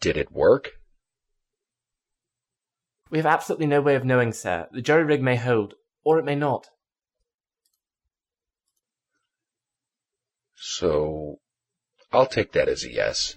Did it work? We have absolutely no way of knowing, sir. The jury rig may hold, or it may not. So, I'll take that as a yes.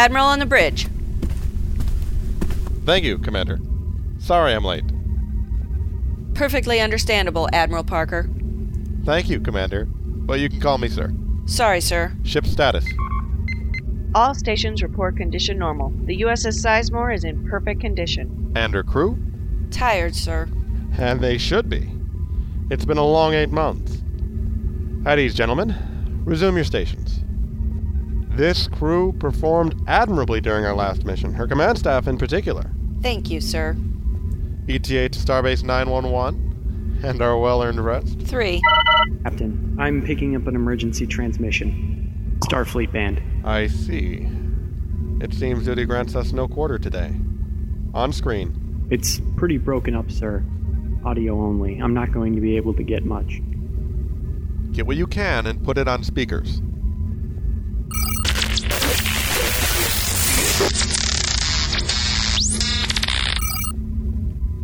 Admiral on the bridge. Thank you, Commander. Sorry I'm late. Perfectly understandable, Admiral Parker. Thank you, Commander. Well, you can call me, sir. Sorry, sir. Ship status. All stations report condition normal. The USS Sizemore is in perfect condition. And her crew? Tired, sir. And they should be. It's been a long 8 months. At ease, gentlemen. Resume your stations. This crew performed admirably during our last mission, her command staff in particular. Thank you, sir. ETA to Starbase 911, and our well-earned rest. 3. Captain, I'm picking up an emergency transmission. Starfleet Band. I see. It seems duty grants us no quarter today. On screen. It's pretty broken up, sir. Audio only. I'm not going to be able to get much. Get what you can and put it on speakers.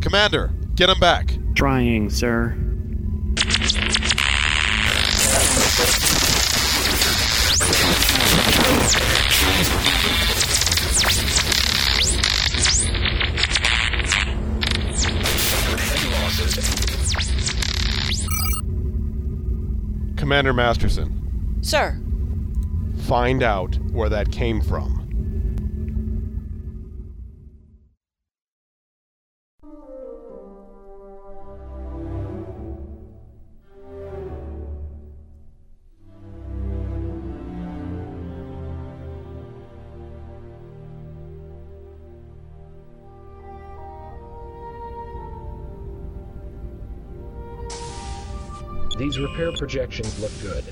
Commander, get him back. Trying, sir. Commander Masterson. Sir. Find out where that came from. These repair projections look good.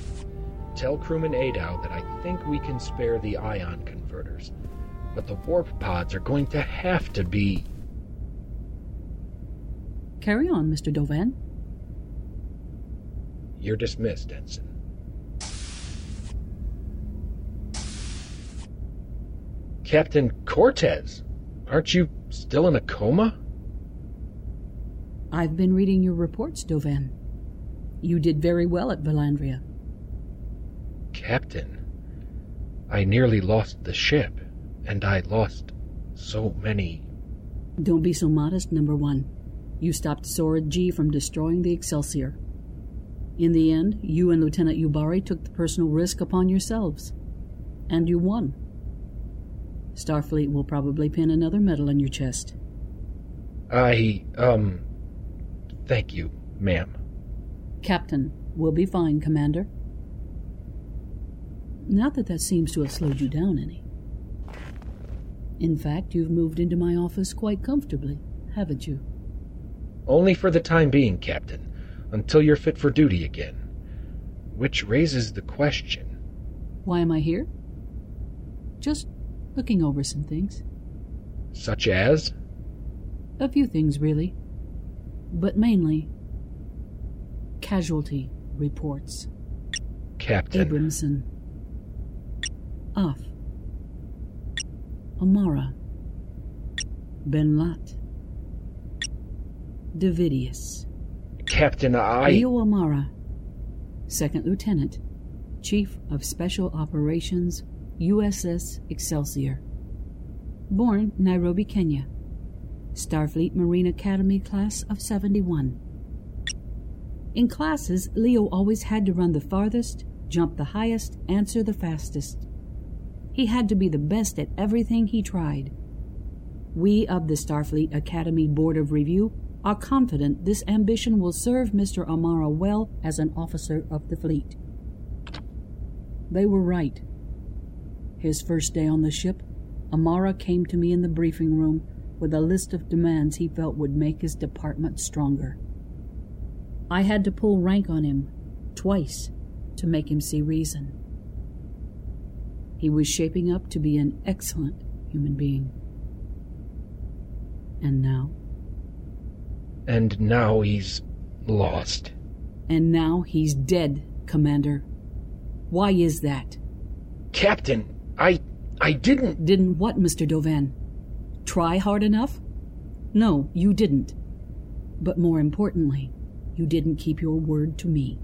Tell crewman Adow that I think we can spare the ion converters, but the warp pods are going to have to be... Carry on, Mr. Dovan. You're dismissed, Ensign. Captain Cortez, aren't you still in a coma? I've been reading your reports, Dovan. You did very well at Valandria. Captain, I nearly lost the ship, and I lost so many. Don't be so modest, number one. You stopped Sora G from destroying the Excelsior. In the end, you and Lieutenant Ubari took the personal risk upon yourselves, and you won. Starfleet will probably pin another medal on your chest. Thank you, ma'am. Captain, we'll be fine, Commander. Not that seems to have slowed you down any. In fact, you've moved into my office quite comfortably, haven't you? Only for the time being, Captain, until you're fit for duty again. Which raises the question... Why am I here? Just looking over some things. Such as? A few things, really. But mainly... casualty reports. Captain Abramson. Off. Amara. Ben Lat. Davidius. Captain, Leo Amara, Second Lieutenant, Chief of Special Operations, USS Excelsior. Born Nairobi, Kenya. Starfleet Marine Academy Class of 71. In classes, Leo always had to run the farthest, jump the highest, answer the fastest. He had to be the best at everything he tried. We of the Starfleet Academy Board of Review are confident this ambition will serve Mr. Amara well as an officer of the fleet. They were right. His first day on the ship, Amara came to me in the briefing room with a list of demands he felt would make his department stronger. I had to pull rank on him, twice, to make him see reason. He was shaping up to be an excellent human being. And now? And now he's lost. And now he's dead, Commander. Why is that? Captain, I didn't... Didn't what, Mr. Dovan? Try hard enough? No, you didn't. But more importantly, you didn't keep your word to me.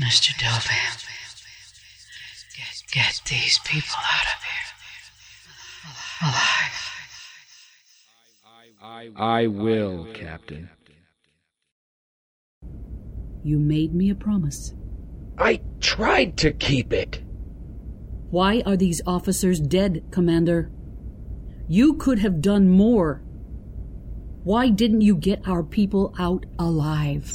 Mr. Dovan, get these people out of here. Alive. I will, Captain. You made me a promise. I tried to keep it. Why are these officers dead, Commander? You could have done more. Why didn't you get our people out alive?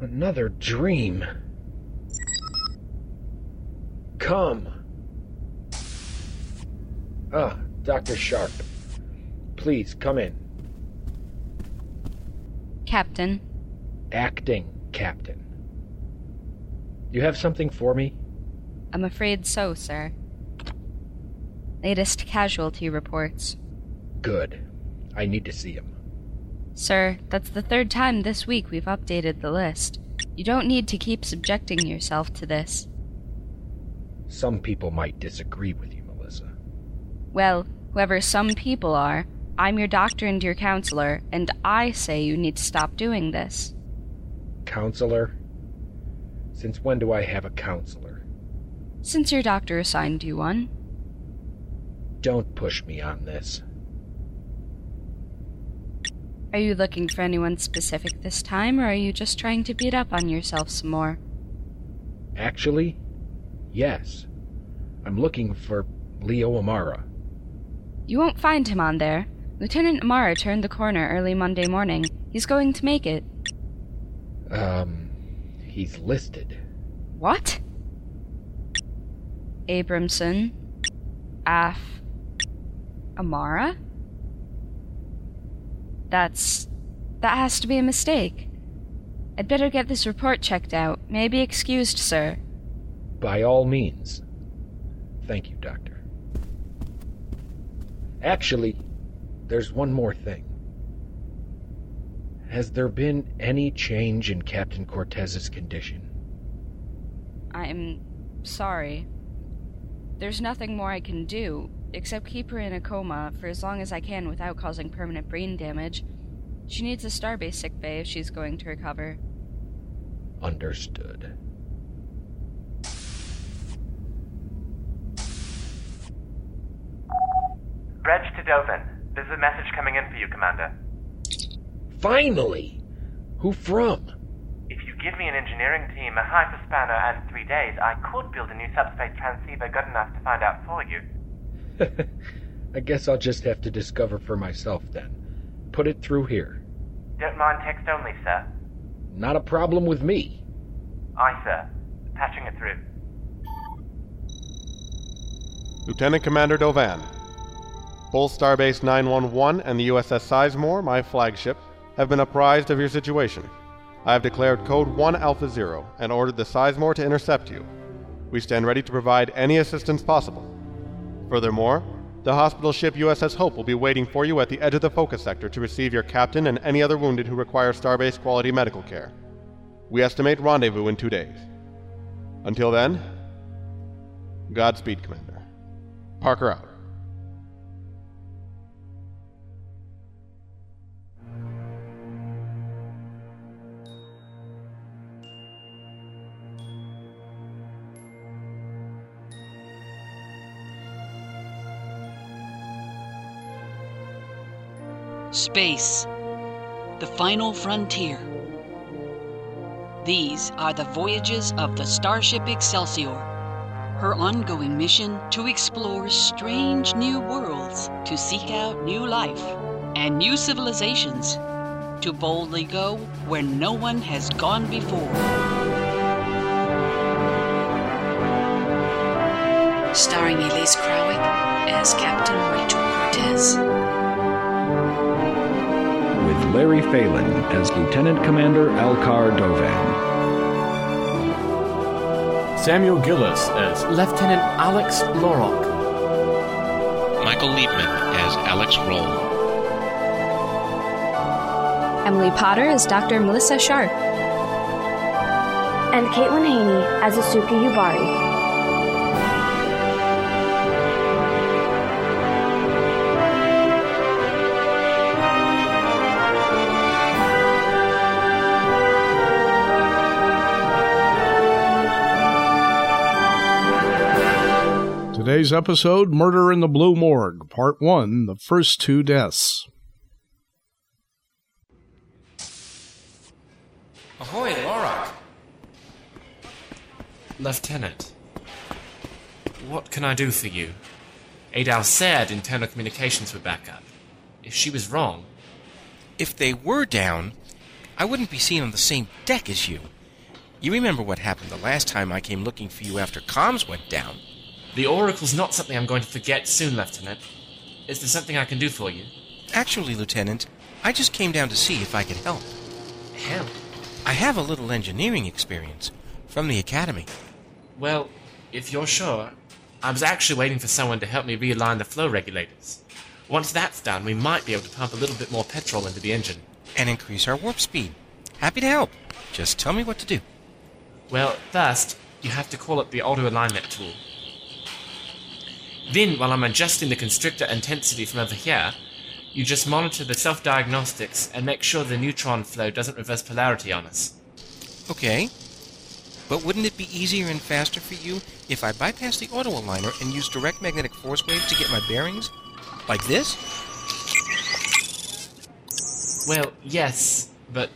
Another dream. Come. Dr. Sharp, please come in. Captain. Acting Captain. You have something for me? I'm afraid so, sir. Latest casualty reports. Good. I need to see him. Sir, that's the third time this week we've updated the list. You don't need to keep subjecting yourself to this. Some people might disagree with you, Melissa. Well, whoever some people are, I'm your doctor and your counselor, and I say you need to stop doing this. Counselor? Since when do I have a counselor? Since your doctor assigned you one. Don't push me on this. Are you looking for anyone specific this time, or are you just trying to beat up on yourself some more? Actually, yes. I'm looking for Leo Amara. You won't find him on there. Lieutenant Amara turned the corner early Monday morning. He's going to make it. He's listed. What? Abramson. Af. Amara? That has to be a mistake. I'd better get this report checked out. May be excused, sir. By all means. Thank you, Doctor. Actually, there's one more thing. Has there been any change in Captain Cortez's condition? I'm sorry. There's nothing more I can do, except keep her in a coma for as long as I can without causing permanent brain damage. She needs a starbase sickbay if she's going to recover. Understood. Reg to Dovan. There's a message coming in for you, Commander. Finally! Who from? If you give me an engineering team, a hyperspanner, and 3 days, I could build a new subspace transceiver good enough to find out for you. I guess I'll just have to discover for myself, then. Put it through here. Don't mind text only, sir. Not a problem with me. Aye, sir. Patching it through. Lieutenant Commander Dovan. Full Starbase 911 and the USS Sizemore, my flagship, have been apprised of your situation. I have declared Code 1 Alpha 0 and ordered the Sizemore to intercept you. We stand ready to provide any assistance possible. Furthermore, the hospital ship USS Hope will be waiting for you at the edge of the focus sector to receive your captain and any other wounded who require starbase quality medical care. We estimate rendezvous in 2 days. Until then, Godspeed, Commander. Parker out. Space, the final frontier. These are the voyages of the Starship Excelsior, her ongoing mission to explore strange new worlds, to seek out new life and new civilizations, to boldly go where no one has gone before. Starring Elise Crowick as Captain Rachel Cortez. Larry Phelan as Lieutenant Commander Alcar Dovan. Samuel Gillis as Lieutenant Alex Lorak. Michael Liebman as Alex Roll. Emily Potter as Dr. Melissa Sharp. And Caitlin Haney as Asuka Ubari. Today's episode, Murder in the Blue Morgue, Part 1, the first 2 deaths. Ahoy, Lorak! Lieutenant, what can I do for you? Adal said internal communications were back up. If she was wrong... If they were down, I wouldn't be seen on the same deck as you. You remember what happened the last time I came looking for you after comms went down. The Oracle's not something I'm going to forget soon, Lieutenant. Is there something I can do for you? Actually, Lieutenant, I just came down to see if I could help. Help? I have a little engineering experience from the Academy. Well, if you're sure, I was actually waiting for someone to help me realign the flow regulators. Once that's done, we might be able to pump a little bit more petrol into the engine. And increase our warp speed. Happy to help. Just tell me what to do. Well, first, you have to call up the auto-alignment tool. Then, while I'm adjusting the constrictor intensity from over here, you just monitor the self-diagnostics and make sure the neutron flow doesn't reverse polarity on us. Okay. But wouldn't it be easier and faster for you if I bypass the auto-aligner and use direct magnetic force waves to get my bearings? Like this? Well, yes, but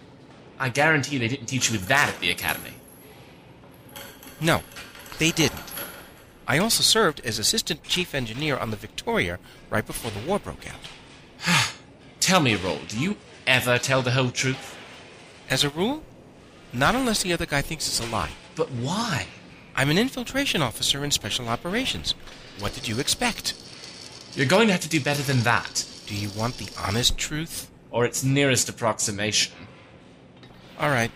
I guarantee they didn't teach you that at the Academy. No, they didn't. I also served as Assistant Chief Engineer on the Victoria right before the war broke out. Tell me, Roll, do you ever tell the whole truth? As a rule, not unless the other guy thinks it's a lie. But why? I'm an infiltration officer in Special Operations. What did you expect? You're going to have to do better than that. Do you want the honest truth? Or its nearest approximation. All right.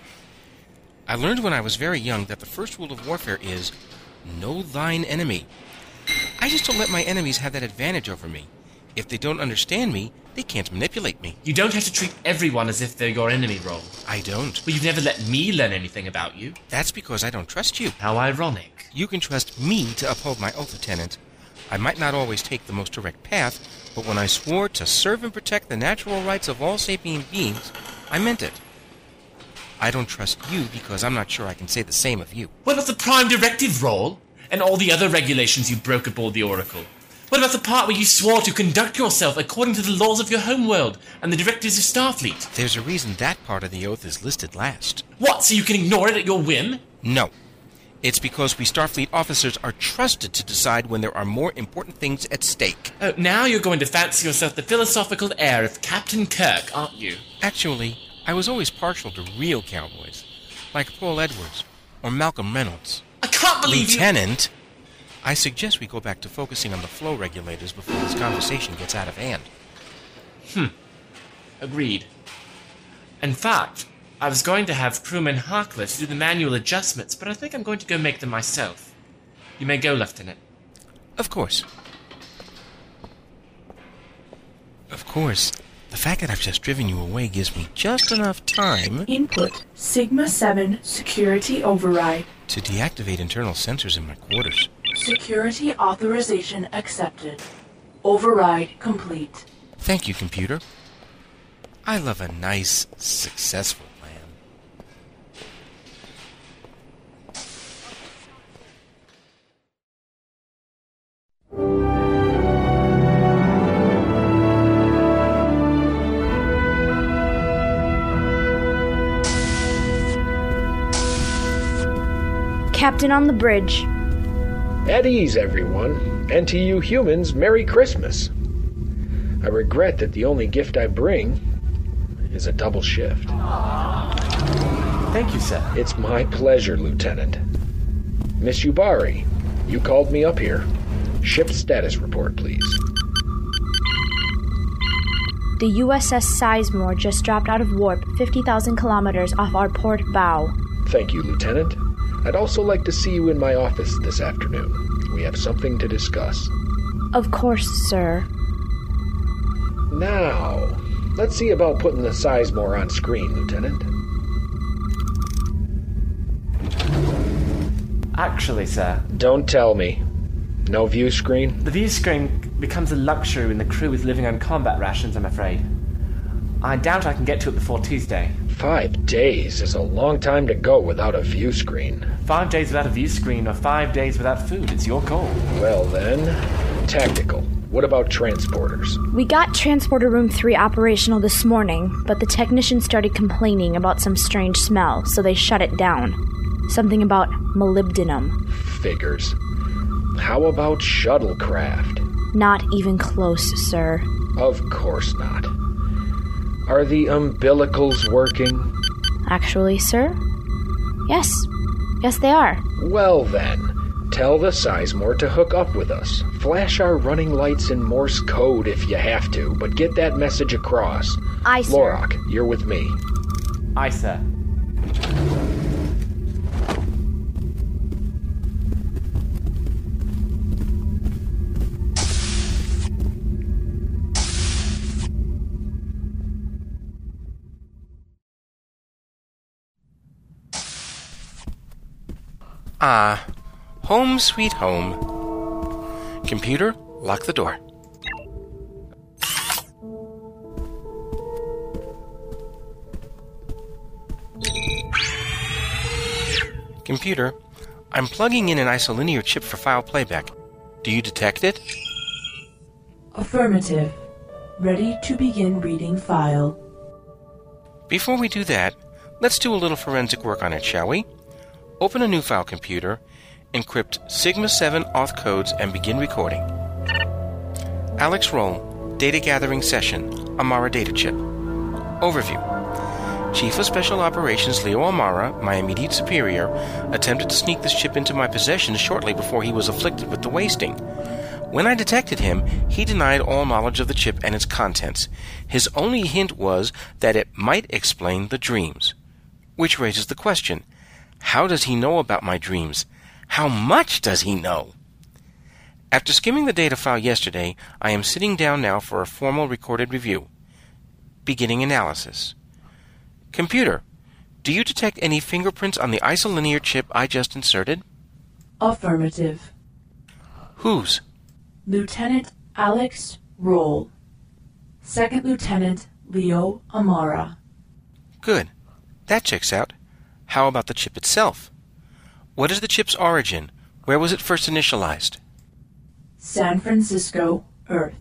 I learned when I was very young that the first rule of warfare is... know thine enemy. I just don't let my enemies have that advantage over me. If they don't understand me, they can't manipulate me. You don't have to treat everyone as if they're your enemy, Roll. I don't. But you've never let me learn anything about you. That's because I don't trust you. How ironic. You can trust me to uphold my oath, Lieutenant. I might not always take the most direct path, but when I swore to serve and protect the natural rights of all sapient beings, I meant it. I don't trust you because I'm not sure I can say the same of you. What about the Prime Directive, Roll? And all the other regulations you broke aboard the Oracle? What about the part where you swore to conduct yourself according to the laws of your homeworld and the directives of Starfleet? There's a reason that part of the oath is listed last. What, so you can ignore it at your whim? No. It's because we Starfleet officers are trusted to decide when there are more important things at stake. Oh, now you're going to fancy yourself the philosophical heir of Captain Kirk, aren't you? Actually... I was always partial to real cowboys, like Paul Edwards or Malcolm Reynolds. I can't believe you... Lieutenant, I suggest we go back to focusing on the flow regulators before this conversation gets out of hand. Agreed. In fact, I was going to have crewman Harkless do the manual adjustments, but I think I'm going to go make them myself. You may go, Lieutenant. Of course. The fact that I've just driven you away gives me just enough time... Input. Sigma 7 security override. ...to deactivate internal sensors in my quarters. Security authorization accepted. Override complete. Thank you, computer. I love a nice, successful plan. Captain on the bridge. At ease, everyone, and to you humans, Merry Christmas. I regret that the only gift I bring is a double shift. Thank you, sir. It's my pleasure, Lieutenant. Miss Ubari, you called me up here. Ship status report, please. The USS Sizemore just dropped out of warp 50,000 kilometers off our port bow. Thank you, Lieutenant. I'd also like to see you in my office this afternoon. We have something to discuss. Of course, sir. Now... let's see about putting the Sizemore on screen, Lieutenant. Actually, sir... Don't tell me. No view screen? The view screen becomes a luxury when the crew is living on combat rations, I'm afraid. I doubt I can get to it before Tuesday. 5 days is a long time to go without a view screen. 5 days without a view screen or 5 days without food. It's your call. Well, then... tactical. What about transporters? We got Transporter Room 3 operational this morning, but the technician started complaining about some strange smell, so they shut it down. Something about molybdenum. Figures. How about shuttlecraft? Not even close, sir. Of course not. Are the umbilicals working? Actually, sir? Yes, they are. Well, then. Tell the Sizemore to hook up with us. Flash our running lights in Morse code if you have to, but get that message across. Aye, sir. Lorak, you're with me. Aye, sir. Home sweet home. Computer, lock the door. Computer, I'm plugging in an isolinear chip for file playback. Do you detect it? Affirmative. Ready to begin reading file. Before we do that, let's do a little forensic work on it, shall we? Open a new file, computer. Encrypt Sigma 7 auth codes and begin recording. Alex Roll, Data Gathering Session, Amara Data Chip. Overview. Chief of Special Operations Leo Amara, my immediate superior, attempted to sneak this chip into my possession shortly before he was afflicted with the wasting. When I detected him, he denied all knowledge of the chip and its contents. His only hint was that it might explain the dreams. Which raises the question, how does he know about my dreams? How much does he know? After skimming the data file yesterday, I am sitting down now for a formal recorded review. Beginning analysis. Computer, do you detect any fingerprints on the isolinear chip I just inserted? Affirmative. Whose? Lieutenant Alex Roll. Second Lieutenant Leo Amara. Good. That checks out. How about the chip itself? What is the chip's origin? Where was it first initialized? San Francisco, Earth.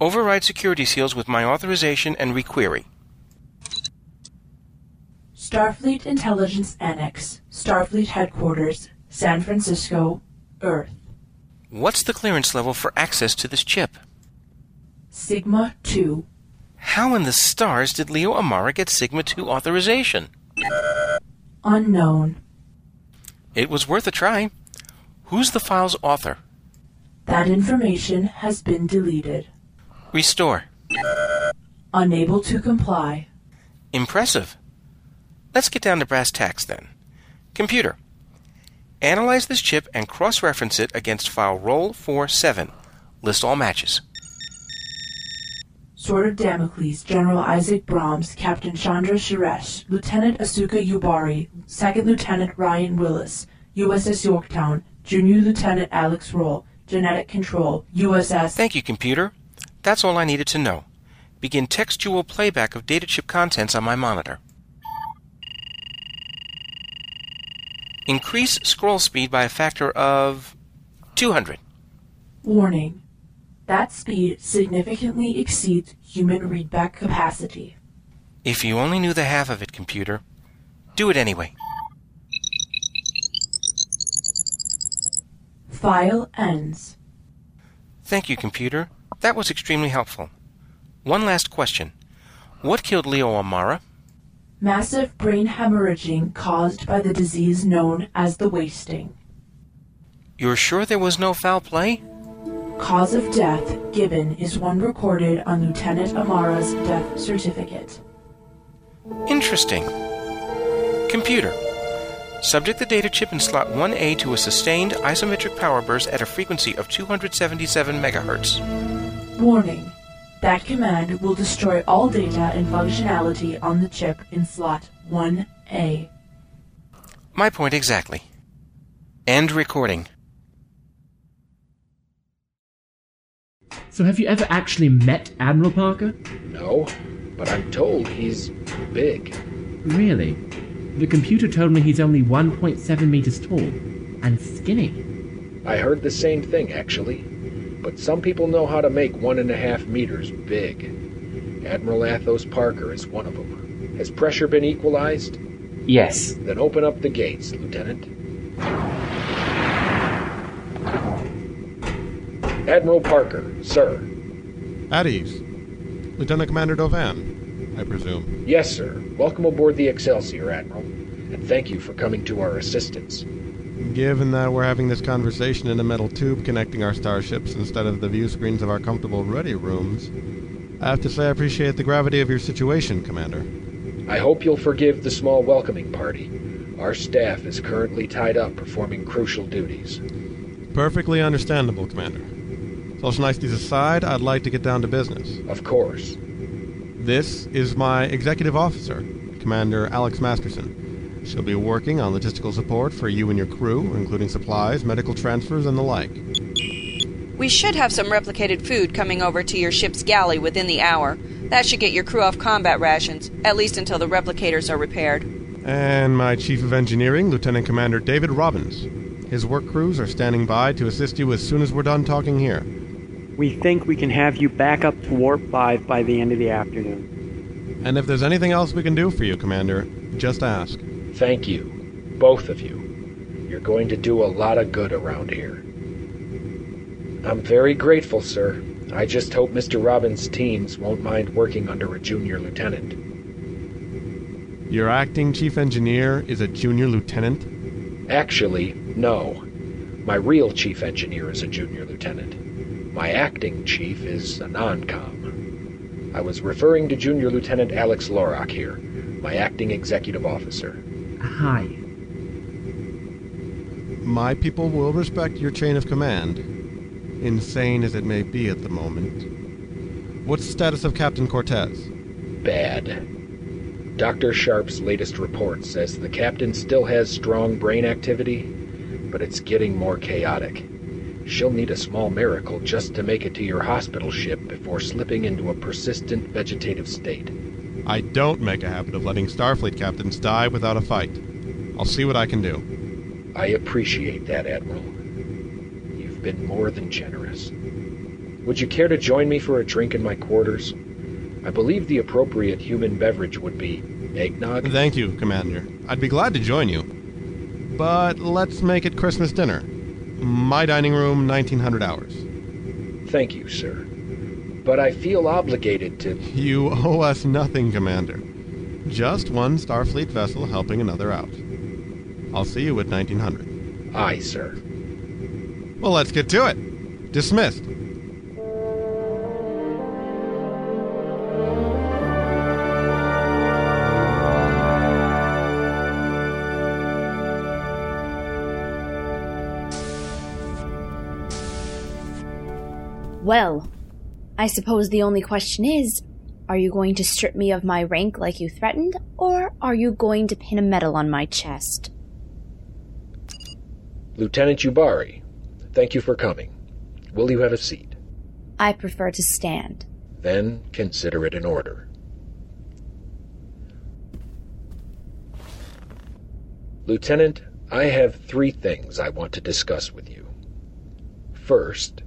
Override security seals with my authorization and requery. Starfleet Intelligence Annex, Starfleet Headquarters, San Francisco, Earth. What's the clearance level for access to this chip? Sigma 2. How in the stars did Leo Amara get Sigma 2 authorization? Unknown. It was worth a try. Who's the file's author? That information has been deleted. Restore. Unable to comply. Impressive. Let's get down to brass tacks then. Computer, analyze this chip and cross-reference it against file roll 47. List all matches. Sword of Damocles, General Isaac Brahms, Captain Chandra Shiresh, Lieutenant Asuka Ubari, Second Lieutenant Ryan Willis, USS Yorktown, Junior Lieutenant Alex Roll, Genetic Control, USS... Thank you, computer. That's all I needed to know. Begin textual playback of datachip contents on my monitor. Increase scroll speed by a factor of 200. Warning. That speed significantly exceeds human readback capacity. If you only knew the half of it, computer. Do it anyway. File ends. Thank you, computer. That was extremely helpful. One last question. What killed Leo Amara? Massive brain hemorrhaging caused by the disease known as the wasting. You're sure there was no foul play? Cause of death given is one recorded on Lieutenant Amara's death certificate. Interesting. Computer, subject the data chip in slot 1A to a sustained isometric power burst at a frequency of 277 megahertz. Warning. That command will destroy all data and functionality on the chip in slot 1A. My point exactly. End recording. So have you ever actually met Admiral Parker? No, but I'm told he's big. Really? The computer told me he's only 1.7 meters tall and skinny. I heard the same thing, actually. But some people know how to make 1.5 meters big. Admiral Athos Parker is one of them. Has pressure been equalized? Yes. Then open up the gates, Lieutenant. Admiral Parker, sir. At ease. Lieutenant Commander Dovan, I presume. Yes, sir. Welcome aboard the Excelsior, Admiral. And thank you for coming to our assistance. Given that we're having this conversation in a metal tube connecting our starships instead of the view screens of our comfortable ready rooms, I have to say I appreciate the gravity of your situation, Commander. I hope you'll forgive the small welcoming party. Our staff is currently tied up performing crucial duties. Perfectly understandable, Commander. Social niceties aside, I'd like to get down to business. Of course. This is my executive officer, Commander Alex Masterson. She'll be working on logistical support for you and your crew, including supplies, medical transfers, and the like. We should have some replicated food coming over to your ship's galley within the hour. That should get your crew off combat rations, at least until the replicators are repaired. And my Chief of Engineering, Lieutenant Commander David Robbins. His work crews are standing by to assist you as soon as we're done talking here. We think we can have you back up to Warp 5 by the end of the afternoon. And if there's anything else we can do for you, Commander, just ask. Thank you, both of you. You're going to do a lot of good around here. I'm very grateful, sir. I just hope Mr. Robbins' teams won't mind working under a junior lieutenant. Your acting chief engineer is a junior lieutenant? Actually, no. My real chief engineer is a junior lieutenant. My acting chief is a non-com. I was referring to Junior Lieutenant Alex Lorak here, my acting executive officer. Hi. My people will respect your chain of command, insane as it may be at the moment. What's the status of Captain Cortez? Bad. Dr. Sharp's latest report says the captain still has strong brain activity, but it's getting more chaotic. She'll need a small miracle just to make it to your hospital ship before slipping into a persistent vegetative state. I don't make a habit of letting Starfleet captains die without a fight. I'll see what I can do. I appreciate that, Admiral. You've been more than generous. Would you care to join me for a drink in my quarters? I believe the appropriate human beverage would be eggnog. Thank you, Commander. I'd be glad to join you. But let's make it Christmas dinner. My dining room, 1900 hours. Thank you, sir. But I feel obligated to... You owe us nothing, Commander. Just one Starfleet vessel helping another out. I'll see you at 1900. Aye, sir. Well, let's get to it. Dismissed. Well... I suppose the only question is, are you going to strip me of my rank like you threatened, or are you going to pin a medal on my chest? Lieutenant Ubari, thank you for coming. Will you have a seat? I prefer to stand. Then consider it an order. Lieutenant, I have three things I want to discuss with you. First,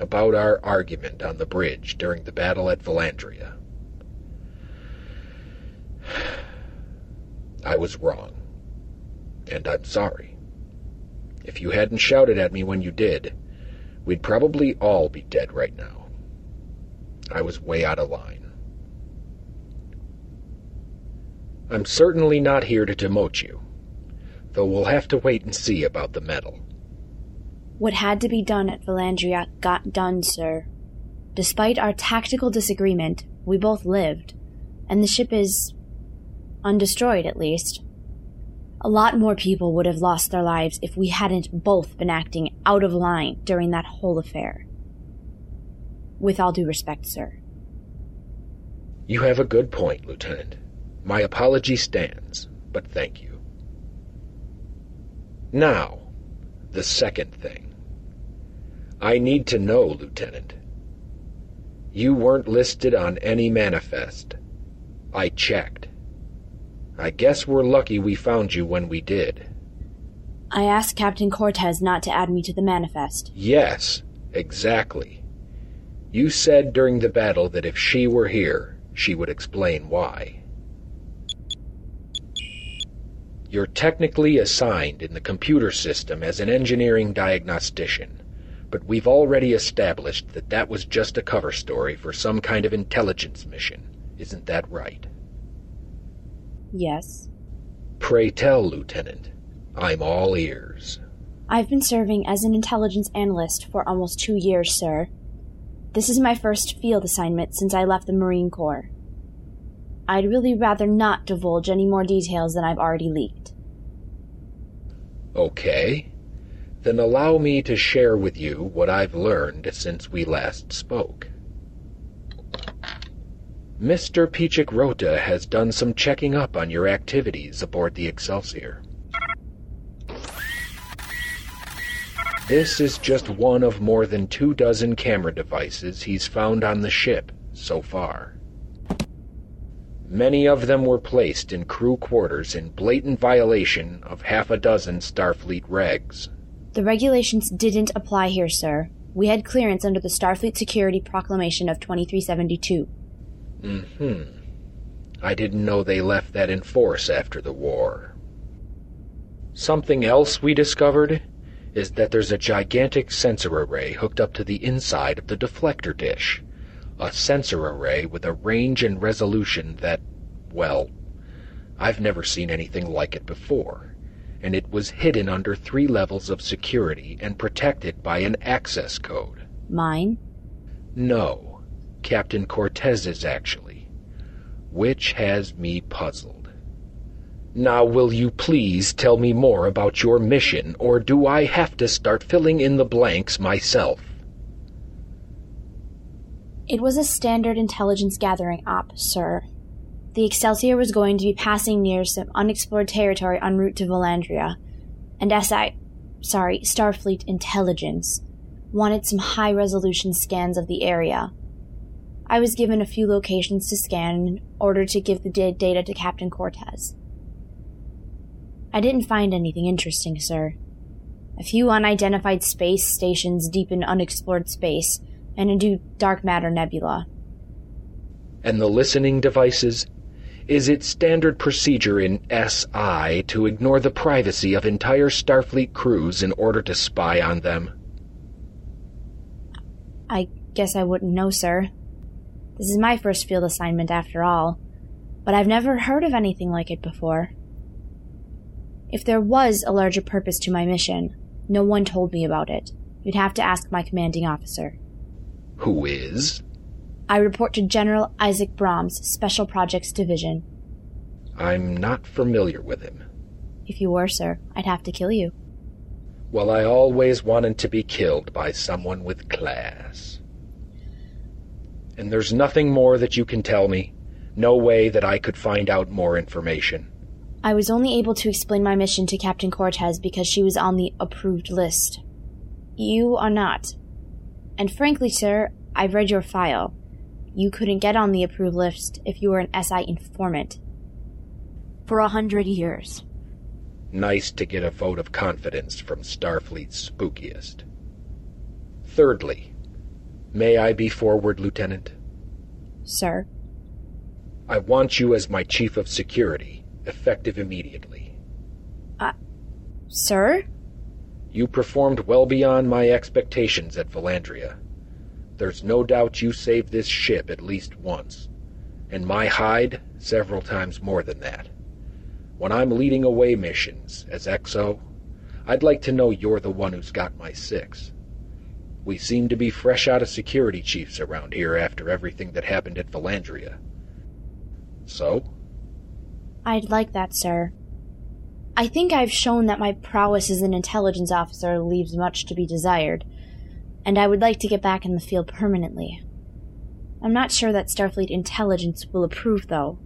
about our argument on the bridge during the battle at Valandria. I was wrong, and I'm sorry. If you hadn't shouted at me when you did, we'd probably all be dead right now. I was way out of line. I'm certainly not here to demote you, though we'll have to wait and see about the medal. What had to be done at Valandria got done, sir. Despite our tactical disagreement, we both lived, and the ship is undestroyed, at least. A lot more people would have lost their lives if we hadn't both been acting out of line during that whole affair. With all due respect, sir. You have a good point, Lieutenant. My apology stands, but thank you. Now, the second thing. I need to know, Lieutenant. You weren't listed on any manifest. I checked. I guess we're lucky we found you when we did. I asked Captain Cortez not to add me to the manifest. Yes, exactly. You said during the battle that if she were here, she would explain why. You're technically assigned in the computer system as an engineering diagnostician, but we've already established that that was just a cover story for some kind of intelligence mission. Isn't that right? Yes. Pray tell, Lieutenant. I'm all ears. I've been serving as an intelligence analyst for almost 2 years, sir. This is my first field assignment since I left the Marine Corps. I'd really rather not divulge any more details than I've already leaked. Okay. Then allow me to share with you what I've learned since we last spoke. Mr. Pichik Rota has done some checking up on your activities aboard the Excelsior. This is just one of more than 24 camera devices he's found on the ship so far. Many of them were placed in crew quarters in blatant violation of 6 Starfleet regs. The regulations didn't apply here, sir. We had clearance under the Starfleet Security Proclamation of 2372. I didn't know they left that in force after the war. Something else we discovered is that there's a gigantic sensor array hooked up to the inside of the deflector dish. A sensor array with a range and resolution that, well, I've never seen anything like it before, and it was hidden under 3 levels of security and protected by an access code. Mine? No. Captain Cortez's, actually, which has me puzzled. Now will you please tell me more about your mission, or do I have to start filling in the blanks myself? It was a standard intelligence gathering op, sir. The Excelsior was going to be passing near some unexplored territory en route to Valandria, and Starfleet Intelligence wanted some high-resolution scans of the area. I was given a few locations to scan in order to give the data to Captain Cortez. I didn't find anything interesting, sir. A few unidentified space stations deep in unexplored space, and a dark matter nebula. And the listening devices? Is it standard procedure in SI to ignore the privacy of entire Starfleet crews in order to spy on them? I guess I wouldn't know, sir. This is my first field assignment after all, but I've never heard of anything like it before. If there was a larger purpose to my mission, no one told me about it. You'd have to ask my commanding officer. Who is? I report to General Isaac Brahms, Special Projects Division. I'm not familiar with him. If you were, sir, I'd have to kill you. Well, I always wanted to be killed by someone with class. and there's nothing more that you can tell me. No way that I could find out more information. I was only able to explain my mission to Captain Cortez because she was on the approved list. You are not. And frankly, sir, I've read your file. You couldn't get on the approved list if you were an SI informant. For 100 years. Nice to get a vote of confidence from Starfleet's spookiest. Thirdly, may I be forward, Lieutenant? Sir? I want you as my Chief of Security, effective immediately. Sir? You performed well beyond my expectations at Valandria. There's no doubt you saved this ship at least once, and my hide several times more than that. When I'm leading away missions as XO, I'd like to know you're the one who's got my 6. We seem to be fresh out of security chiefs around here after everything that happened at Valandria. So? I'd like that, sir. I think I've shown that my prowess as an intelligence officer leaves much to be desired, and I would like to get back in the field permanently. I'm not sure that Starfleet Intelligence will approve, though.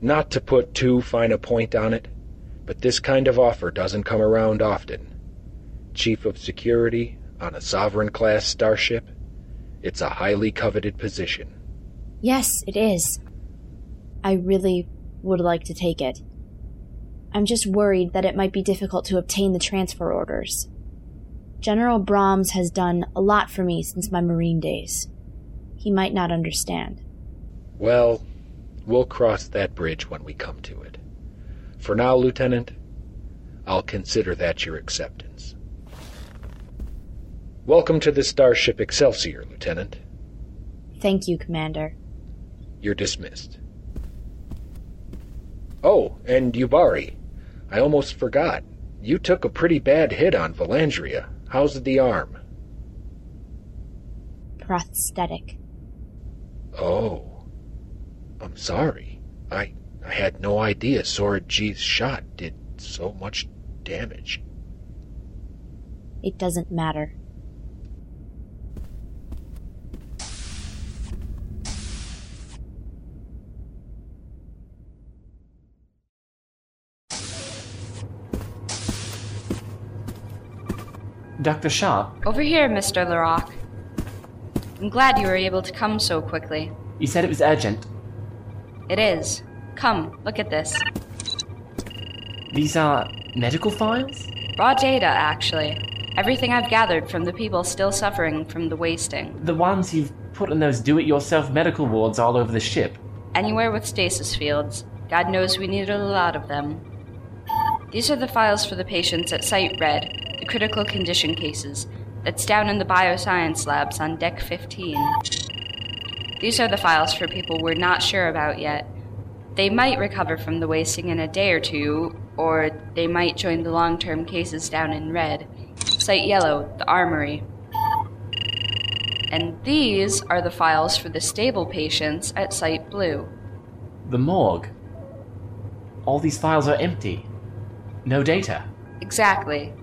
Not to put too fine a point on it, but this kind of offer doesn't come around often. Chief of Security on a sovereign-class starship, it's a highly coveted position. Yes, it is. I really would like to take it. I'm just worried that it might be difficult to obtain the transfer orders. General Brahms has done a lot for me since my Marine days. He might not understand. Well, we'll cross that bridge when we come to it. For now, Lieutenant, I'll consider that your acceptance. Welcome to the Starship Excelsior, Lieutenant. Thank you, Commander. You're dismissed. Oh, and Ubari, I almost forgot. You took a pretty bad hit on Valandria. How's the arm? Prosthetic. Oh. I'm sorry. I had no idea Sora G's shot did so much damage. It doesn't matter. Dr. Sharp? Over here, Mr. Lorak. I'm glad you were able to come so quickly. You said it was urgent. It is. Come, look at this. These are medical files? Raw data, actually. Everything I've gathered from the people still suffering from the wasting. The ones you've put in those do-it-yourself medical wards all over the ship. Anywhere with stasis fields. God knows we needed a lot of them. These are the files for the patients at Site Red, the critical condition cases. That's down in the bioscience labs on Deck 15. These are the files for people we're not sure about yet. They might recover from the wasting in a day or two, or they might join the long-term cases down in Red. Site Yellow, the Armory. And these are the files for the stable patients at Site Blue. The morgue. All these files are empty. No data. Exactly.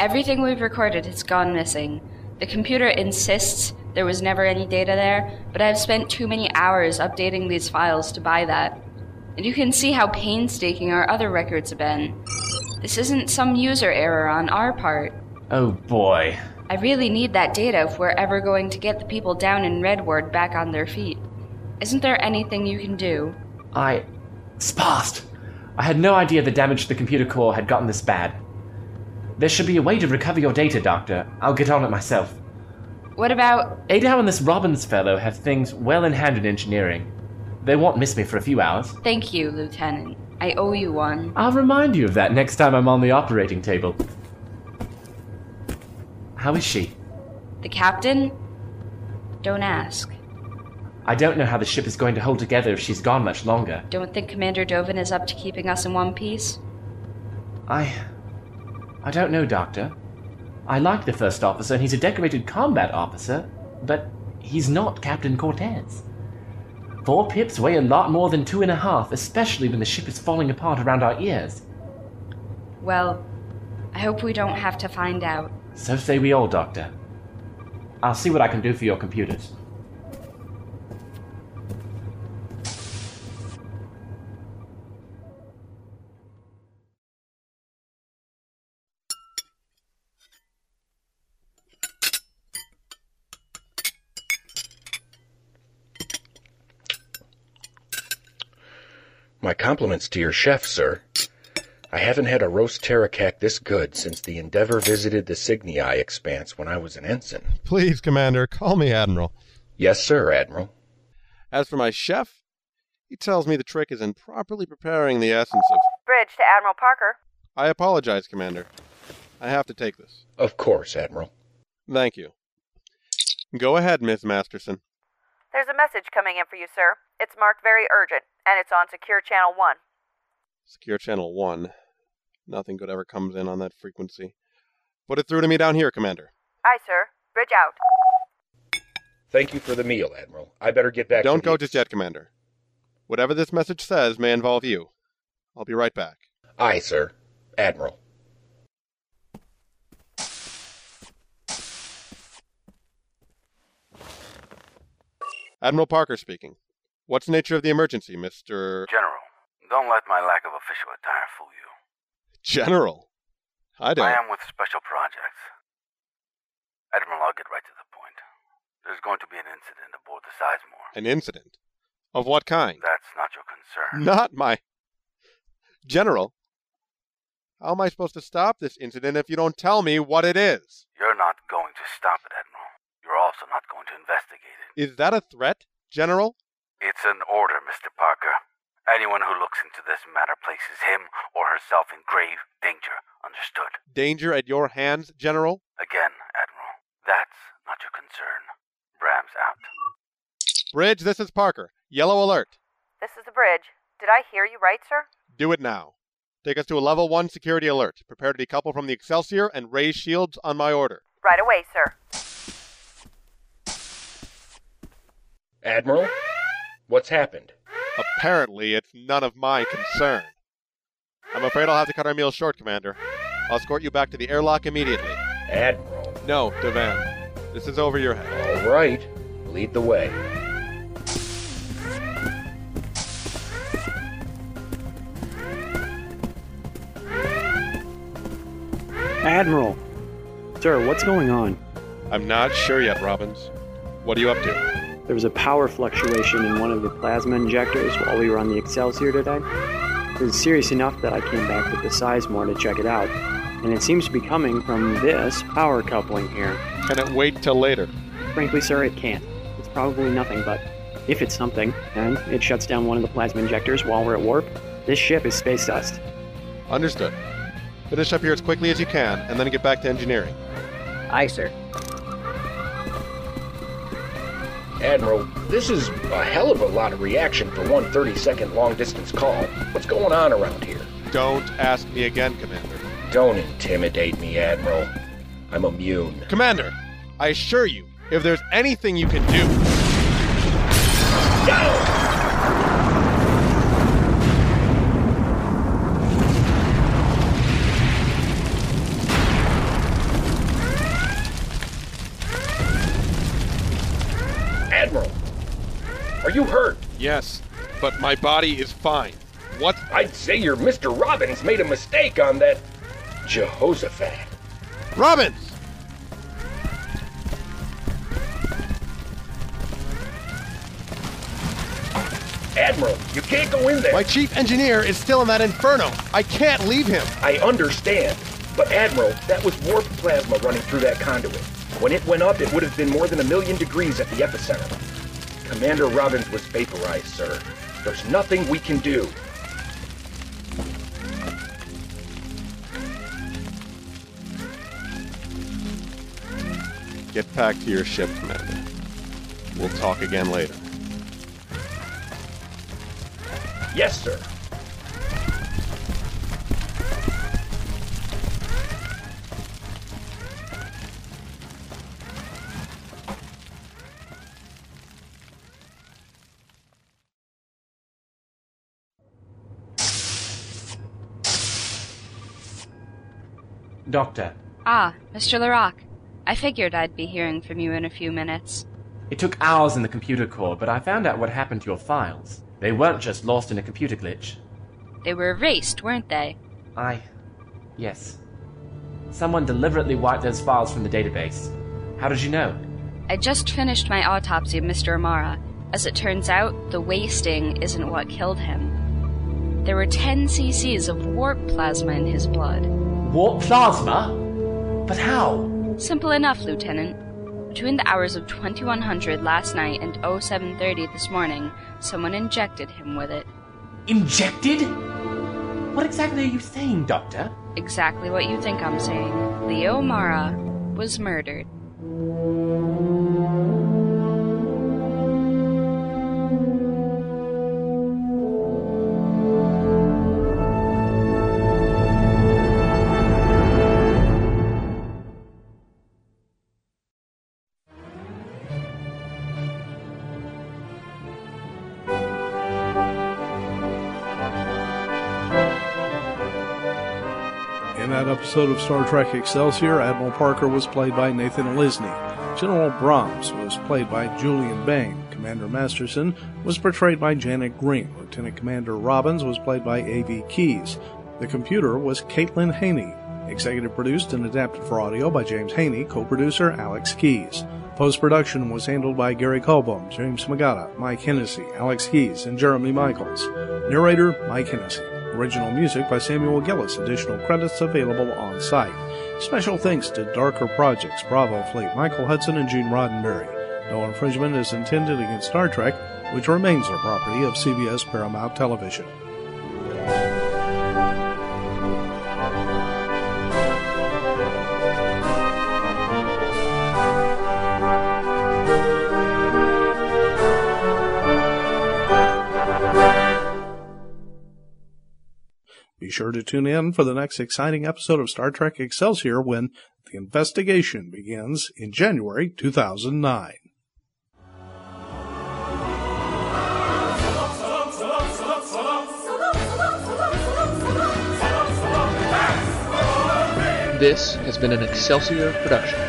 Everything we've recorded has gone missing. The computer insists there was never any data there, but I've spent too many hours updating these files to buy that. And you can see how painstaking our other records have been. This isn't some user error on our part. Oh boy. I really need that data if we're ever going to get the people down in Redward back on their feet. Isn't there anything you can do? Sparsed! I had no idea the damage to the computer core had gotten this bad. There should be a way to recover your data, Doctor. I'll get on it myself. What about... Adow and this Robbins fellow have things well in hand in engineering. They won't miss me for a few hours. Thank you, Lieutenant. I owe you one. I'll remind you of that next time I'm on the operating table. How is she? The captain? Don't ask. I don't know how the ship is going to hold together if she's gone much longer. Don't think Commander Dovan is up to keeping us in one piece? I don't know, Doctor. I like the first officer, and he's a decorated combat officer, but he's not Captain Cortez. 4 pips weigh a lot more than 2.5, especially when the ship is falling apart around our ears. Well, I hope we don't have to find out. So say we all, Doctor. I'll see what I can do for your computers. My compliments to your chef, sir. I haven't had a roast terracac this good since the Endeavor visited the Signii expanse when I was an ensign. Please, Commander, call me Admiral. Yes, sir, Admiral. As for my chef, he tells me the trick is in properly preparing the essence of... Bridge to Admiral Parker. I apologize, Commander. I have to take this. Of course, Admiral. Thank you. Go ahead, Miss Masterson. There's a message coming in for you, sir. It's marked very urgent, and it's on Secure Channel 1. Secure Channel 1. Nothing good ever comes in on that frequency. Put it through to me down here, Commander. Aye, sir. Bridge out. Thank you for the meal, Admiral. I better get back to... Don't go just yet, Commander. Whatever this message says may involve you. I'll be right back. Aye, sir. Admiral. Admiral Parker speaking. What's the nature of the emergency, Mr... General, don't let my lack of official attire fool you. General? I don't. I am with Special Projects. Admiral, I'll get right to the point. There's going to be an incident aboard the Sizemore. An incident? Of what kind? That's not your concern. Not my... General, how am I supposed to stop this incident if you don't tell me what it is? You're not going to stop it, Admiral. You're also not going to investigate it. Is that a threat, General? It's an order, Mr. Parker. Anyone who looks into this matter places him or herself in grave danger. Understood? Danger at your hands, General? Again, Admiral, that's not your concern. Brahms out. Bridge, this is Parker. Yellow alert. This is the bridge. Did I hear you right, sir? Do it now. Take us to a level 1 security alert. Prepare to decouple from the Excelsior and raise shields on my order. Right away, sir. Admiral, what's happened? Apparently, it's none of my concern. I'm afraid I'll have to cut our meal short, Commander. I'll escort you back to the airlock immediately. Admiral. No, Dovan. This is over your head. All right. Lead the way. Admiral. Sir, what's going on? I'm not sure yet, Robbins. What are you up to? There was a power fluctuation in one of the plasma injectors while we were on the Excelsior today. It was serious enough that I came back with the Sizemore to check it out, and it seems to be coming from this power coupling here. Can it wait till later? Frankly, sir, it can't. It's probably nothing, but if it's something, and it shuts down one of the plasma injectors while we're at warp, this ship is space dust. Understood. Finish up here as quickly as you can, and then get back to engineering. Aye, sir. Admiral, this is a hell of a lot of reaction for one 30-second long-distance call. What's going on around here? Don't ask me again, Commander. Don't intimidate me, Admiral. I'm immune. Commander, I assure you, if there's anything you can do... Down! Are you hurt? Yes, but my body is fine. What? I'd say your Mr. Robbins made a mistake on that Jehoshaphat. Robbins! Admiral, you can't go in there. My chief engineer is still in that inferno. I can't leave him. I understand. But Admiral, that was warp plasma running through that conduit. When it went up, it would have been more than 1,000,000 degrees at the epicenter. Commander Robbins was vaporized, sir. There's nothing we can do. Get back to your ship, Commander. We'll talk again later. Yes, sir. Doctor. Ah, Mr. Lorak. I figured I'd be hearing from you in a few minutes. It took hours in the computer core, but I found out what happened to your files. They weren't just lost in a computer glitch. They were erased, weren't they? Yes. Someone deliberately wiped those files from the database. How did you know? I just finished my autopsy of Mr. Amara. As it turns out, the wasting isn't what killed him. There were 10 cc's of warp plasma in his blood. Warp plasma? But how? Simple enough, Lieutenant. Between the hours of 2100 last night and 0730 this morning, someone injected him with it. Injected? What exactly are you saying, Doctor? Exactly what you think I'm saying. Leo Amara was murdered. Episode of Star Trek Excelsior, Admiral Parker was played by Nathan Elisny. General Brahms was played by Julian Bain. Commander Masterson was portrayed by Janet Green. Lieutenant Commander Robbins was played by A.V. Keyes. The computer was Caitlin Haney. Executive produced and adapted for audio by James Haney, co-producer Alex Keyes. Post-production was handled by Gary Colbohm, James Magata, Mike Hennessy, Alex Keyes, and Jeremy Michaels. Narrator, Mike Hennessy. Original music by Samuel Gillis. Additional credits available on site. Special thanks to Darker Projects, Bravo Fleet, Michael Hudson, and Gene Roddenberry. No infringement is intended against Star Trek, which remains the property of CBS Paramount Television. Be sure to tune in for the next exciting episode of Star Trek Excelsior when the investigation begins in January 2009. This has been an Excelsior production.